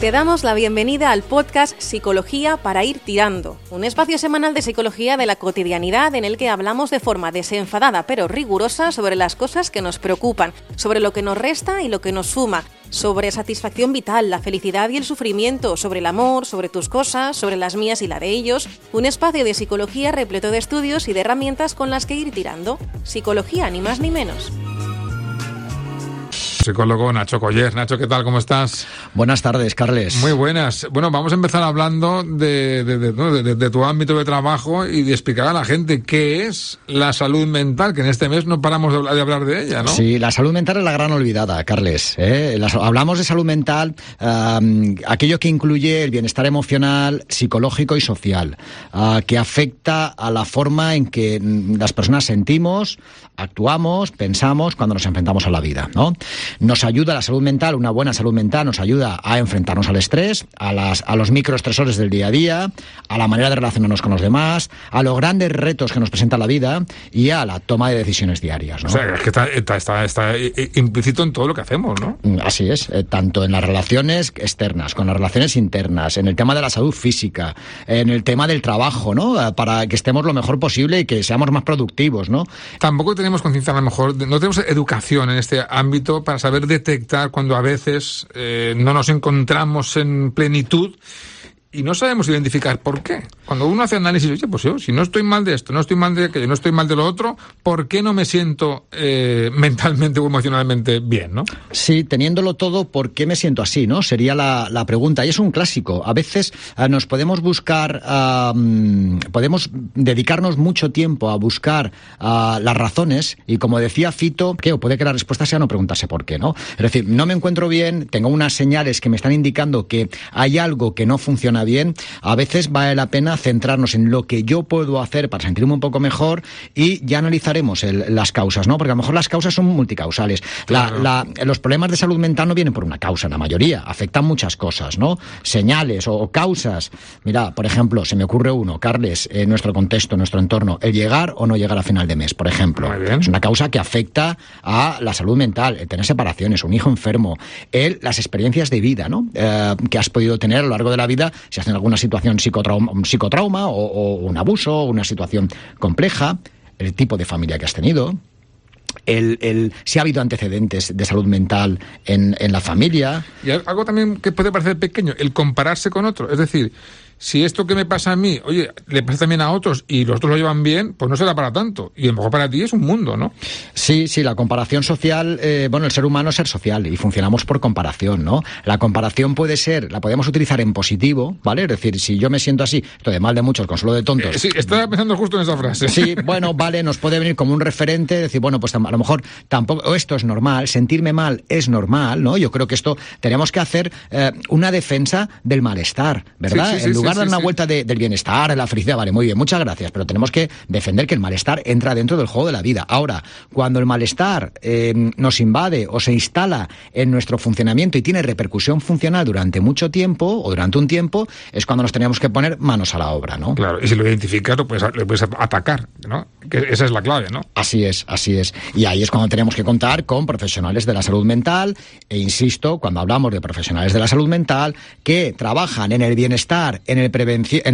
Te damos la bienvenida al podcast Psicología para ir tirando, un espacio semanal de psicología de la cotidianidad en el que hablamos de forma desenfadada pero rigurosa sobre las cosas que nos preocupan, sobre lo que nos resta y lo que nos suma, sobre satisfacción vital, la felicidad y el sufrimiento, sobre el amor, sobre tus cosas, sobre las mías y la de ellos, un espacio de psicología repleto de estudios y de herramientas con las que ir tirando. Psicología, ni más ni menos. Psicólogo Nacho Coller. Nacho, ¿qué tal? ¿Cómo estás? Buenas tardes, Carles. Muy buenas. Bueno, vamos a empezar hablando de tu ámbito de trabajo y de explicar a la gente qué es la salud mental, que en este mes no paramos de hablar de ella, ¿no? Sí, la salud mental es la gran olvidada, Carles. Hablamos de salud mental, aquello que incluye el bienestar emocional, psicológico y social, que afecta a la forma en que las personas sentimos, actuamos, pensamos cuando nos enfrentamos a la vida, ¿no? Nos ayuda la salud mental, una buena salud mental nos ayuda a enfrentarnos al estrés, a los microestresores del día a día, a la manera de relacionarnos con los demás, a los grandes retos que nos presenta la vida y a la toma de decisiones diarias, ¿no? O sea, es que está implícito en todo lo que hacemos, ¿no? Así es, tanto en las relaciones externas, con las relaciones internas, en el tema de la salud física, en el tema del trabajo, ¿no? Para que estemos lo mejor posible y que seamos más productivos, ¿no? Tampoco tenemos conciencia, a lo mejor, no tenemos educación en este ámbito para saber detectar cuando a veces no nos encontramos en plenitud y no sabemos identificar por qué. Cuando uno hace análisis, oye, pues yo, si no estoy mal de esto, no estoy mal de aquello, no estoy mal de lo otro, ¿por qué no me siento mentalmente o emocionalmente bien, no? Sí, teniéndolo todo, ¿por qué me siento así, no? Sería la pregunta, y es un clásico. A veces nos podemos buscar, podemos dedicarnos mucho tiempo a buscar las razones, y como decía Fito, que puede que la respuesta sea no preguntarse por qué, ¿no? Es decir, no me encuentro bien, tengo unas señales que me están indicando que hay algo que no funciona bien. A veces vale la pena centrarnos en lo que yo puedo hacer para sentirme un poco mejor, y ya analizaremos las causas, ¿no? Porque a lo mejor las causas son multicausales. Claro. Los problemas de salud mental no vienen por una causa, la mayoría. Afectan muchas cosas, ¿no? Señales o causas. Mira, por ejemplo, se me ocurre uno, Carles, en nuestro contexto, en nuestro entorno, el llegar o no llegar a final de mes, por ejemplo. Es una causa que afecta a la salud mental, el tener separaciones, un hijo enfermo, las experiencias de vida, ¿no? Que has podido tener a lo largo de la vida, si has tenido alguna situación psicotrauma o un abuso, una situación compleja, el tipo de familia que has tenido, si ha habido antecedentes de salud mental en la familia. Y algo también que puede parecer pequeño, el compararse con otro. Es decir, si esto que me pasa a mí, oye, le pasa también a otros y los otros lo llevan bien, pues no será para tanto. Y a lo mejor para ti es un mundo, ¿no? Sí, la comparación social, el ser humano es ser social y funcionamos por comparación, ¿no? La comparación la podemos utilizar en positivo, ¿vale? Es decir, si yo me siento así, esto de mal de muchos, consuelo de tontos. Sí, estaba pensando justo en esa frase. Sí, bueno, vale, nos puede venir como un referente, decir, bueno, pues a lo mejor tampoco, esto es normal, sentirme mal es normal, ¿no? Yo creo que esto tenemos que hacer una defensa del malestar, ¿verdad? Sí, en lugar dar una vuelta del bienestar, de la felicidad, vale, muy bien, muchas gracias, pero tenemos que defender que el malestar entra dentro del juego de la vida. Ahora, cuando el malestar nos invade o se instala en nuestro funcionamiento y tiene repercusión funcional durante mucho tiempo o durante un tiempo, es cuando nos tenemos que poner manos a la obra, ¿no? Claro, y si lo identificas, lo puedes atacar, ¿no? Que esa es la clave, ¿no? Así es. Y ahí es cuando tenemos que contar con profesionales de la salud mental, e insisto, cuando hablamos de profesionales de la salud mental que trabajan en el bienestar, en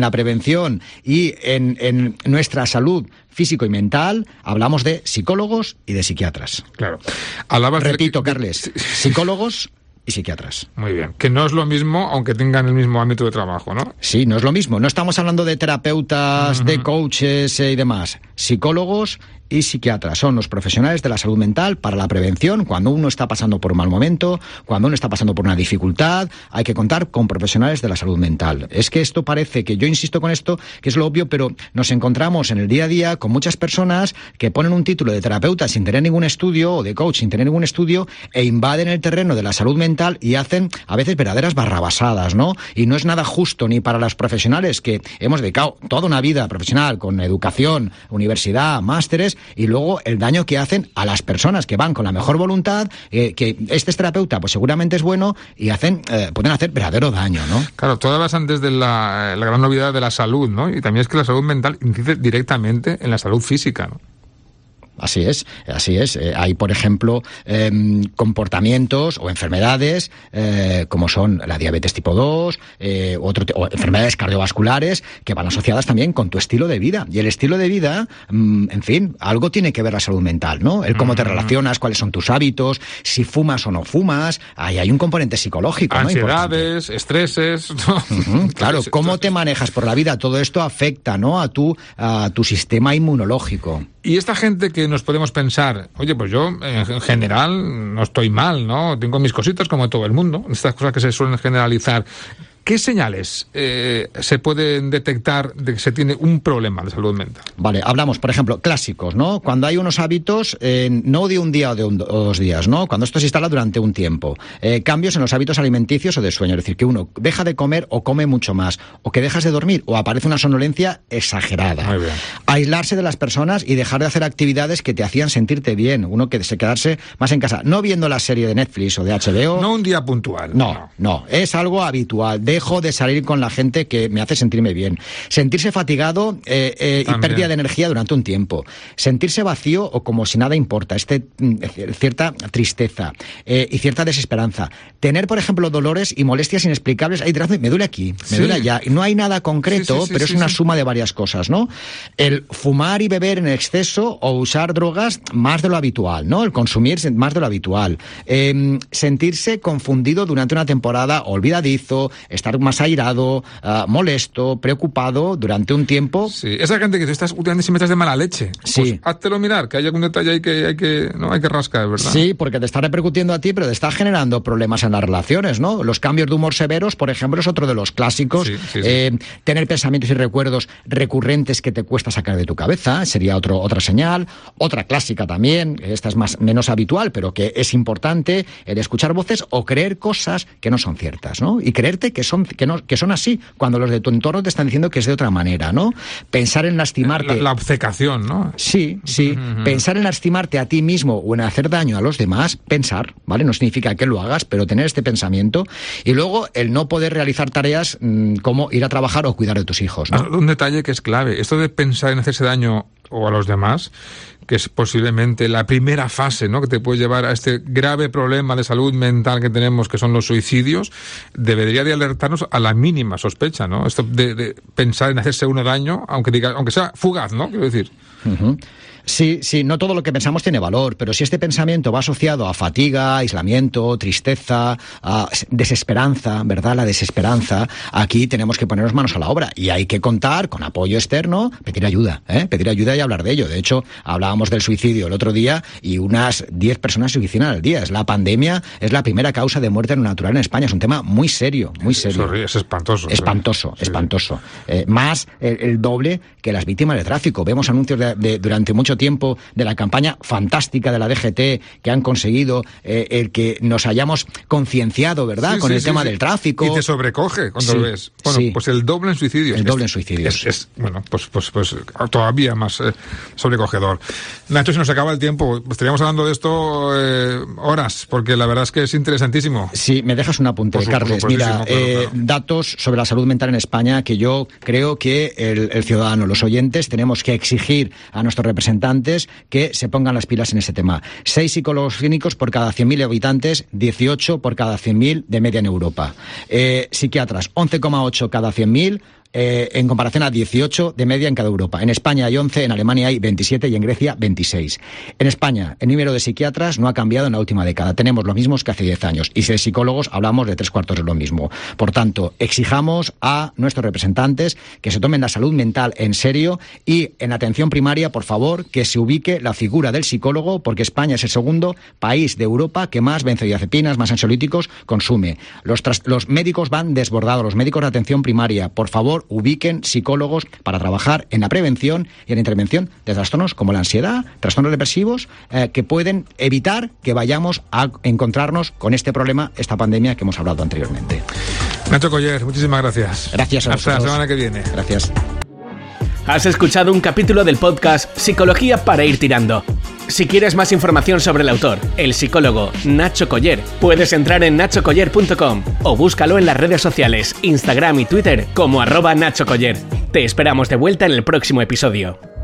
la prevención y en nuestra salud físico y mental, hablamos de psicólogos y de psiquiatras. Claro. Repito, Carles, psicólogos y psiquiatras. Muy bien. Que no es lo mismo, aunque tengan el mismo ámbito de trabajo, ¿no? Sí, no es lo mismo. No estamos hablando de terapeutas, de coaches y demás. Psicólogos y psiquiatras son los profesionales de la salud mental para la prevención. Cuando uno está pasando por un mal momento, cuando uno está pasando por una dificultad, hay que contar con profesionales de la salud mental. Es que esto parece que, yo insisto con esto, que es lo obvio, pero nos encontramos en el día a día con muchas personas que ponen un título de terapeuta sin tener ningún estudio, o de coach sin tener ningún estudio, e invaden el terreno de la salud mental y hacen a veces verdaderas barrabasadas, ¿no? Y no es nada justo ni para los profesionales que hemos dedicado toda una vida profesional con educación, universidad, másteres, y luego el daño que hacen a las personas que van con la mejor voluntad, que este es terapeuta, pues seguramente es bueno, y pueden hacer verdadero daño, ¿no? Claro, tú hablabas antes de la gran novedad de la salud, ¿no? Y también es que la salud mental incide directamente en la salud física, ¿no? Así es, así es. Hay, por ejemplo, comportamientos o enfermedades como son la diabetes tipo 2, o enfermedades cardiovasculares que van asociadas también con tu estilo de vida. Y el estilo de vida, en fin, algo tiene que ver la salud mental, ¿no? El cómo te relacionas, cuáles son tus hábitos, si fumas o no fumas. Ahí hay un componente psicológico, ¿no? Ansiedades, estreses, ¿no? Claro, cómo te manejas por la vida. Todo esto afecta, ¿no?, a tu sistema inmunológico. Y esta gente que nos podemos pensar, oye, pues yo en general no estoy mal, ¿no? Tengo mis cositas como todo el mundo, estas cosas que se suelen generalizar. ¿Qué señales se pueden detectar de que se tiene un problema de salud mental? Vale, hablamos, por ejemplo, clásicos, ¿no? Cuando hay unos hábitos, no de un día o de dos días, ¿no? Cuando esto se instala durante un tiempo. Cambios en los hábitos alimenticios o de sueño. Es decir, que uno deja de comer o come mucho más, o que dejas de dormir, o aparece una somnolencia exagerada. Muy bien. Aislarse de las personas y dejar de hacer actividades que te hacían sentirte bien. Uno que se quedarse más en casa, no viendo la serie de Netflix o de HBO. No un día puntual. No, es algo habitual. Dejo de salir con la gente que me hace sentirme bien. Sentirse fatigado y pérdida de energía durante un tiempo. Sentirse vacío o como si nada importa. Cierta tristeza y cierta desesperanza. Tener, por ejemplo, dolores y molestias inexplicables. Ay, me duele aquí, me duele allá. No hay nada concreto, pero es una suma de varias cosas, ¿no? El fumar y beber en exceso o usar drogas más de lo habitual, ¿no? El consumir más de lo habitual. Sentirse confundido durante una temporada, olvidadizo, estar más airado, molesto, preocupado durante un tiempo. Sí, esa gente que tú estás últimamente si me estás de mala leche. Sí. Pues háztelo mirar, que hay algún detalle ahí que hay que rascar, ¿verdad? Sí, porque te está repercutiendo a ti, pero te está generando problemas en las relaciones, ¿no? Los cambios de humor severos, por ejemplo, es otro de los clásicos. Sí. Tener pensamientos y recuerdos recurrentes que te cuesta sacar de tu cabeza, sería otra señal. Otra clásica también, esta es menos habitual, pero que es importante, el escuchar voces o creer cosas que no son ciertas, ¿no? Y creerte que son así, cuando los de tu entorno te están diciendo que es de otra manera, ¿no? Pensar en lastimarte... La obcecación, ¿no? Sí. Uh-huh. Pensar en lastimarte a ti mismo o en hacer daño a los demás, pensar, ¿vale? No significa que lo hagas, pero tener este pensamiento. Y luego, el no poder realizar tareas como ir a trabajar o cuidar de tus hijos, ¿no? Un detalle que es clave, esto de pensar en hacerse daño o a los demás, que es posiblemente la primera fase, ¿no?, que te puede llevar a este grave problema de salud mental que tenemos, que son los suicidios, debería de alertarnos a la mínima sospecha, ¿no? Esto de pensar en hacerse uno daño, aunque sea fugaz, ¿no? Quiero decir. Uh-huh. Sí, no todo lo que pensamos tiene valor, pero si este pensamiento va asociado a fatiga, aislamiento, tristeza, a desesperanza, ¿verdad? La desesperanza, aquí tenemos que ponernos manos a la obra y hay que contar con apoyo externo, pedir ayuda y hablar de ello. De hecho, hablábamos del suicidio el otro día y unas 10 personas se suicidan al día. La pandemia es la primera causa de muerte natural en España. Es un tema muy serio, muy serio. Es espantoso. Espantoso. Más el doble que las víctimas de tráfico. Vemos anuncios durante mucho tiempo de la campaña fantástica de la DGT que han conseguido el que nos hayamos concienciado, ¿verdad? Con el tema del tráfico. Y te sobrecoge cuando lo ves. Bueno, pues el doble en suicidios. Bueno, pues todavía más sobrecogedor. Nacho, si nos acaba el tiempo, pues estaríamos hablando de esto horas, porque la verdad es que es interesantísimo. Sí, me dejas un apunte, Carles. Mira, claro. Datos sobre la salud mental en España que yo creo que el ciudadano, los oyentes, tenemos que exigir a nuestros representantes que se pongan las pilas en ese tema. 6 psicólogos clínicos por cada 100.000 habitantes, 18 por cada 100.000 de media en Europa. Psiquiatras, 11,8 cada 100.000. En comparación a 18 de media en cada Europa. En España hay 11, en Alemania hay 27 y en Grecia 26. En España, el número de psiquiatras no ha cambiado en la última década. Tenemos los mismos que hace 10 años. Y si de psicólogos hablamos de 3/4 de lo mismo. Por tanto, exijamos a nuestros representantes que se tomen la salud mental en serio y en atención primaria, por favor, que se ubique la figura del psicólogo, porque España es el segundo país de Europa que más benzodiazepinas, más ansiolíticos consume. Los médicos van desbordados, los médicos de atención primaria, por favor, ubiquen psicólogos para trabajar en la prevención y en la intervención de trastornos como la ansiedad, trastornos depresivos, que pueden evitar que vayamos a encontrarnos con este problema, esta pandemia que hemos hablado anteriormente. Nacho Coller, muchísimas gracias. Gracias a vosotros. Hasta la semana que viene. Gracias. Has escuchado un capítulo del podcast Psicología para ir tirando. Si quieres más información sobre el autor, el psicólogo Nacho Coller, puedes entrar en nachocoller.com o búscalo en las redes sociales, Instagram y Twitter como @NachoColler. Te esperamos de vuelta en el próximo episodio.